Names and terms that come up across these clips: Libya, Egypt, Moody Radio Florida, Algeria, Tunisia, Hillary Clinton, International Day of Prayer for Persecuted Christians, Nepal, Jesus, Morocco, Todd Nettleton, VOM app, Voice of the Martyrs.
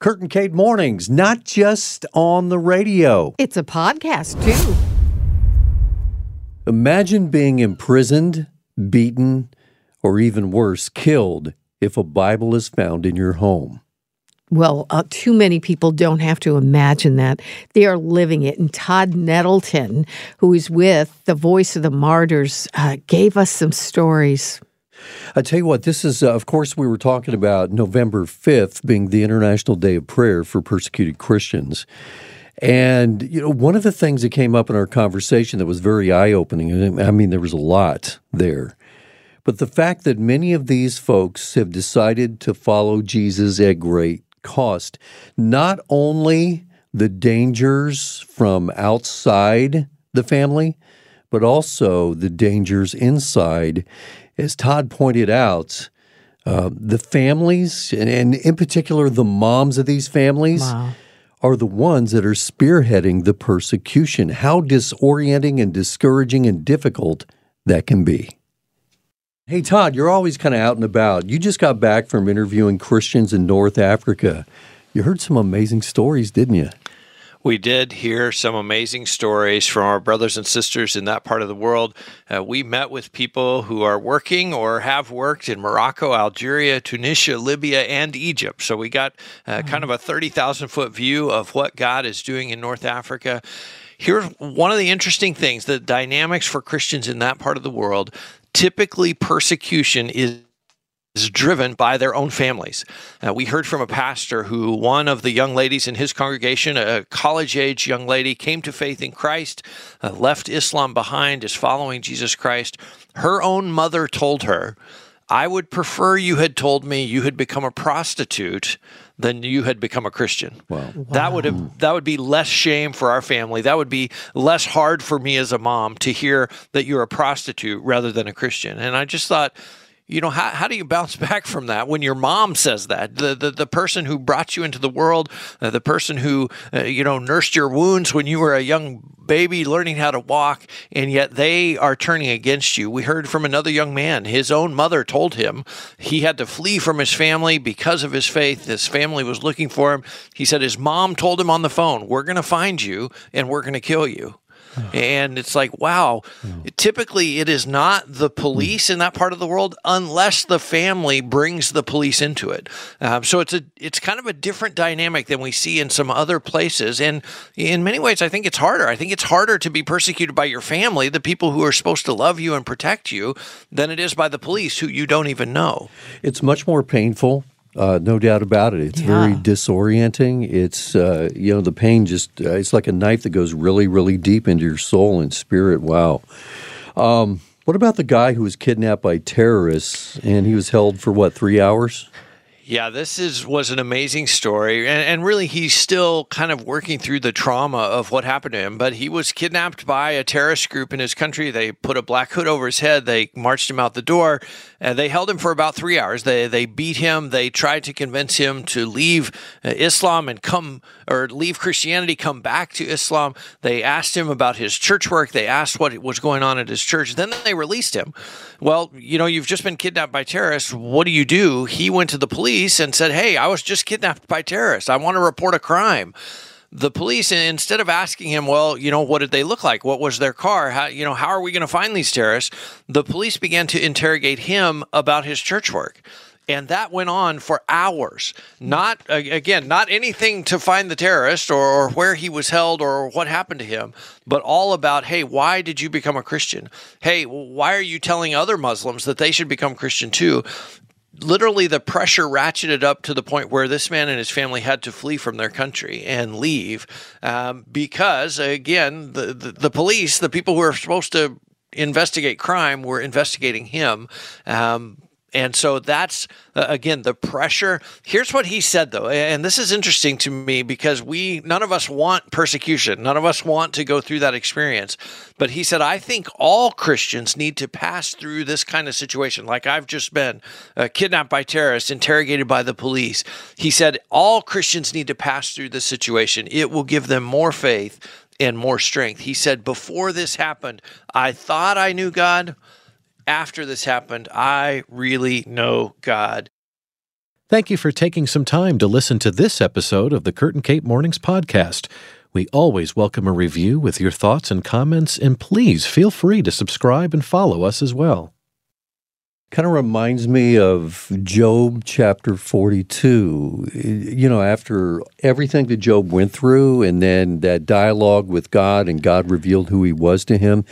Kurt and Kate Mornings, not just on the radio. It's a podcast, too. Imagine being imprisoned, beaten, or even worse, killed if a Bible is found in your home. Well, too many people don't have to imagine that. They are living it. And Todd Nettleton, who is with the Voice of the Martyrs, gave us some stories. I tell you what, this is, of course, we were talking about November 5th being the International Day of Prayer for Persecuted Christians. And, you know, one of the things that came up in our conversation that was very eye-opening, I mean, there was a lot there, but the fact that many of these folks have decided to follow Jesus at great cost, not only the dangers from outside the family, but also the dangers inside. As Todd pointed out, the families, and in particular the moms of these families, wow, are the ones that are spearheading the persecution. How disorienting and discouraging and difficult that can be. Hey, Todd, you're always kind of out and about. You just got back from interviewing Christians in North Africa. You heard some amazing stories, didn't you? We did hear some amazing stories from our brothers and sisters in that part of the world. We met with people who are working or have worked in Morocco, Algeria, Tunisia, Libya, and Egypt. So we got kind of a 30,000-foot view of what God is doing in North Africa. Here's one of the interesting things, the dynamics for Christians in that part of the world. Typically, persecution is driven by their own families. We heard from a pastor who one of the young ladies in his congregation, a college-age young lady, came to faith in Christ, left Islam behind, is following Jesus Christ. Her own mother told her, "I would prefer you had told me you had become a prostitute than you had become a Christian." Wow. That would be less shame for our family. That would be less hard for me as a mom to hear that you're a prostitute rather than a Christian. And I just thought, you know, how do you bounce back from that when your mom says that? The person who brought you into the world, the person who, nursed your wounds when you were a young baby learning how to walk, and yet they are turning against you. We heard from another young man. His own mother told him he had to flee from his family because of his faith. His family was looking for him. He said his mom told him on the phone, "We're going to find you and we're going to kill you." And it's like, wow, typically it is not the police in that part of the world unless the family brings the police into it. So it's kind of a different dynamic than we see in some other places. And in many ways, I think it's harder. I think it's harder to be persecuted by your family, the people who are supposed to love you and protect you, than it is by the police who you don't even know. It's much more painful. No doubt about it. It's very disorienting. It's, the pain just, it's like a knife that goes really, really deep into your soul and spirit. Wow. What about the guy who was kidnapped by terrorists and he was held for, 3 hours? Yeah, this was an amazing story, and really he's still kind of working through the trauma of what happened to him, but he was kidnapped by a terrorist group in his country. They put a black hood over his head, they marched him out the door, and they held him for about 3 hours. They beat him, they tried to convince him to leave Islam and leave Christianity, come back to Islam. They asked him about his church work, they asked what was going on at his church, then they released him. Well, you've just been kidnapped by terrorists, what do you do? He went to the police and said, "Hey, I was just kidnapped by terrorists. I want to report a crime." The police, instead of asking him, what did they look like? What was their car? How are we going to find these terrorists? The police began to interrogate him about his church work. And that went on for hours. Not anything to find the terrorist or where he was held or what happened to him, but all about, hey, why did you become a Christian? Hey, why are you telling other Muslims that they should become Christian too? Literally, the pressure ratcheted up to the point where this man and his family had to flee from their country and leave because, again, the police, the people who are supposed to investigate crime, were investigating him. And so that's, again, the pressure. Here's what he said, though, and this is interesting to me because none of us want persecution. None of us want to go through that experience. But he said, "I think all Christians need to pass through this kind of situation, like I've just been kidnapped by terrorists, interrogated by the police." He said, "All Christians need to pass through this situation. It will give them more faith and more strength." He said, "Before this happened, I thought I knew God. After this happened, I really know God." Thank you for taking some time to listen to this episode of the Curtain Cape Mornings podcast. We always welcome a review with your thoughts and comments, and please feel free to subscribe and follow us as well. Kind of reminds me of Job chapter 42. You know, after everything that Job went through and then that dialogue with God, and God revealed who he was to him,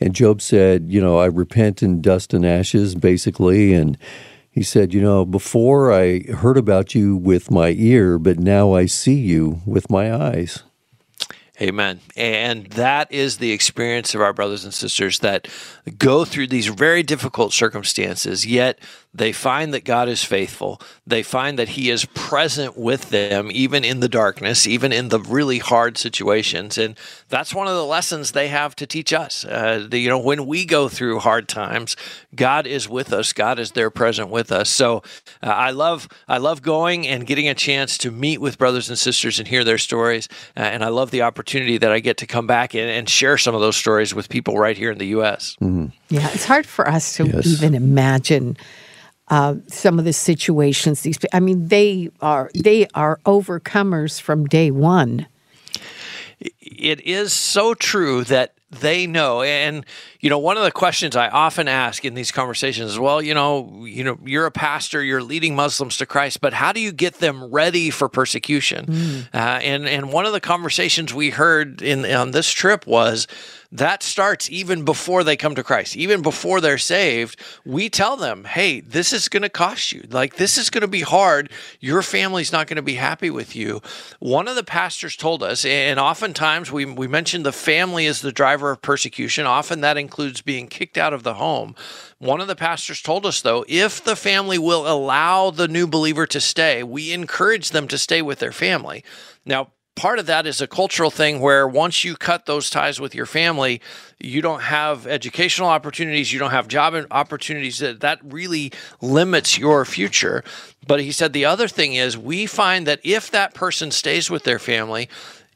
and Job said, you know, I repent in dust and ashes, basically, and he said, you know, before I heard about you with my ear, but now I see you with my eyes. Amen. And that is the experience of our brothers and sisters that go through these very difficult circumstances, yet they find that God is faithful. They find that he is present with them, even in the darkness, even in the really hard situations. And that's one of the lessons they have to teach us. You know, when we go through hard times, God is with us. God is there present with us. So I love going and getting a chance to meet with brothers and sisters and hear their stories. And I love the opportunity that I get to come back and share some of those stories with people right here in the U.S. Mm-hmm. Yeah, it's hard for us to even imagine some of the situations these people, I mean, they are overcomers from day one. It is so true that they know. And you know, one of the questions I often ask in these conversations is, well, you know, you're a pastor, you're leading Muslims to Christ, but how do you get them ready for persecution? Mm. And one of the conversations we heard on this trip was, that starts even before they come to Christ, even before they're saved. We tell them, hey, this is going to cost you. Like, this is going to be hard. Your family's not going to be happy with you. One of the pastors told us, and oftentimes we mention the family is the driver of persecution. Often that includes being kicked out of the home. One of the pastors told us, though, if the family will allow the new believer to stay, we encourage them to stay with their family. Now, part of that is a cultural thing where once you cut those ties with your family, you don't have educational opportunities, you don't have job opportunities, that really limits your future. But he said the other thing is, we find that if that person stays with their family,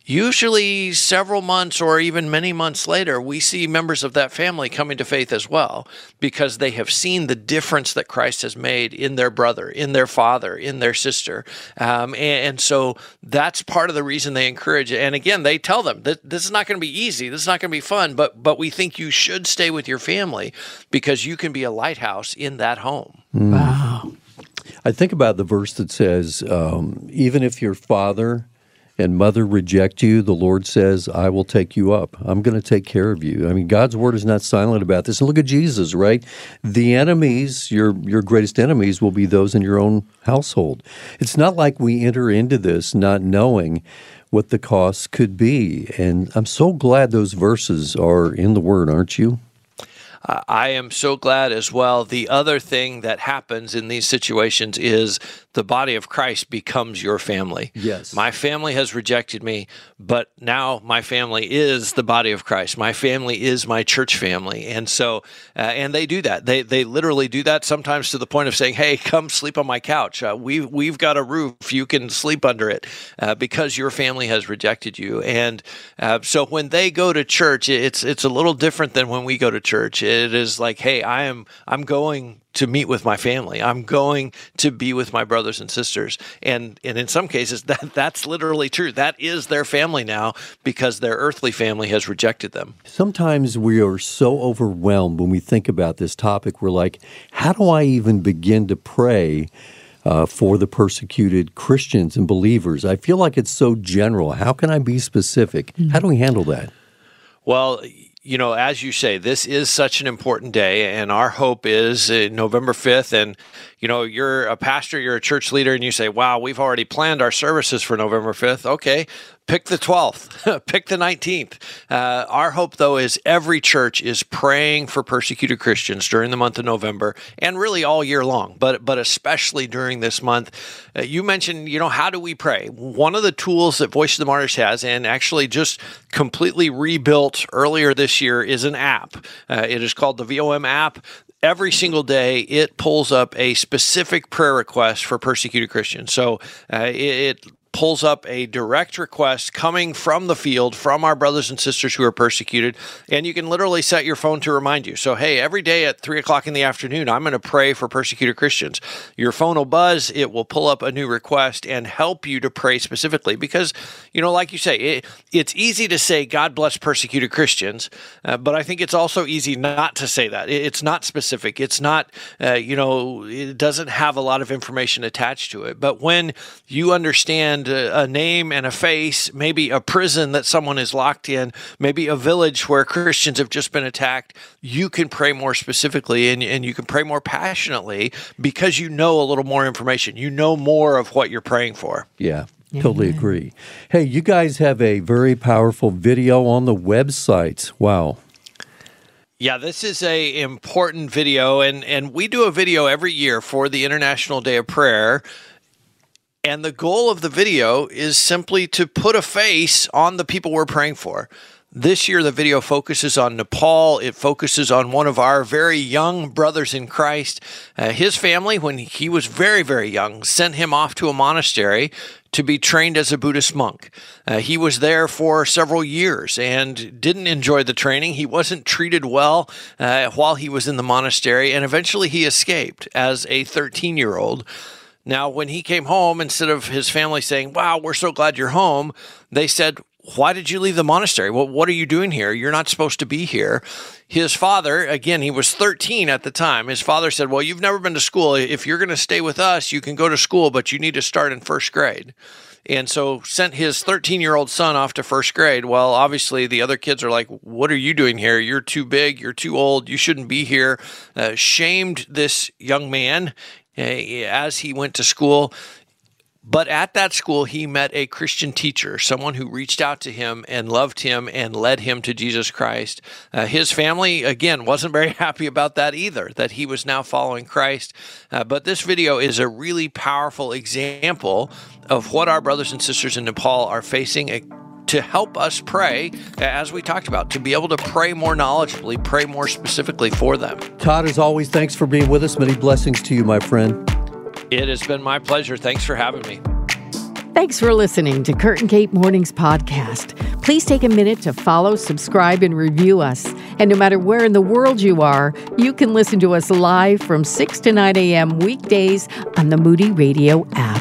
usually several months or even many months later, we see members of that family coming to faith as well, because they have seen the difference that Christ has made in their brother, in their father, in their sister. And so that's part of the reason they encourage it. And again, they tell them that this is not going to be easy, this is not going to be fun, but we think you should stay with your family because you can be a lighthouse in that home. Mm. Wow. I think about the verse that says, even if your father and mother reject you, the Lord says, I will take you up. I'm going to take care of you. I mean, God's word is not silent about this. And look at Jesus, right? The enemies, your greatest enemies, will be those in your own household. It's not like we enter into this not knowing what the costs could be. And I'm so glad those verses are in the Word, aren't you? I am so glad as well. The other thing that happens in these situations is the body of Christ becomes your family. Yes. My family has rejected me, but now my family is the body of Christ. My family is my church family. And so, and they do that. They literally do that, sometimes to the point of saying, hey, come sleep on my couch. We've got a roof. You can sleep under it because your family has rejected you. And so when they go to church, it's a little different than when we go to church. It is like, hey, I'm going to meet with my family. I'm going to be with my brothers and sisters. And in some cases, that's literally true. That is their family now because their earthly family has rejected them. Sometimes we are so overwhelmed when we think about this topic. We're like, how do I even begin to pray for the persecuted Christians and believers? I feel like it's so general. How can I be specific? Mm-hmm. How do we handle that? Well, you know, as you say, this is such an important day, and our hope is November 5th, and, you know, you're a pastor, you're a church leader, and you say, wow, we've already planned our services for November 5th. Okay. Pick the 12th, pick the 19th. Our hope, though, is every church is praying for persecuted Christians during the month of November and really all year long, but especially during this month. You mentioned, you know, how do we pray? One of the tools that Voice of the Martyrs has, and actually just completely rebuilt earlier this year, is an app. It is called the VOM app. Every single day, it pulls up a specific prayer request for persecuted Christians. So it pulls up a direct request coming from the field, from our brothers and sisters who are persecuted, and you can literally set your phone to remind you. So, hey, every day at 3 o'clock in the afternoon, I'm going to pray for persecuted Christians. Your phone will buzz, it will pull up a new request and help you to pray specifically because, you know, like you say, it's easy to say, God bless persecuted Christians, but I think it's also easy not to say that. It's not specific. It's not, you know, it doesn't have a lot of information attached to it. But when you understand a name and a face, maybe a prison that someone is locked in, maybe a village where Christians have just been attacked, you can pray more specifically and you can pray more passionately because you know a little more information. You know more of what you're praying for. Yeah, totally agree. Hey, you guys have a very powerful video on the website. Wow. Yeah, this is a important video, and we do a video every year for the International Day of Prayer. And the goal of the video is simply to put a face on the people we're praying for. This year, the video focuses on Nepal. It focuses on one of our very young brothers in Christ. His family, when he was very, very young, sent him off to a monastery to be trained as a Buddhist monk. He was there for several years and didn't enjoy the training. He wasn't treated well while he was in the monastery, and eventually he escaped as a 13-year-old. Now, when he came home, instead of his family saying, wow, we're so glad you're home, they said, why did you leave the monastery? Well, what are you doing here? You're not supposed to be here. His father, again, he was 13 at the time. His father said, well, you've never been to school. If you're going to stay with us, you can go to school, but you need to start in first grade. And so sent his 13-year-old son off to first grade. Well, obviously, the other kids are like, what are you doing here? You're too big. You're too old. You shouldn't be here. Shamed this young man as he went to school. But at that school, he met a Christian teacher, someone who reached out to him and loved him and led him to Jesus Christ. His family, again, wasn't very happy about that either, that he was now following Christ. But this video is a really powerful example of what our brothers and sisters in Nepal are facing to help us pray, as we talked about, to be able to pray more knowledgeably, pray more specifically for them. Todd, as always, thanks for being with us. Many blessings to you, my friend. It has been my pleasure. Thanks for having me. Thanks for listening to Curtain Cape Mornings Podcast. Please take a minute to follow, subscribe, and review us. And no matter where in the world you are, you can listen to us live from 6 to 9 a.m. weekdays on the Moody Radio app.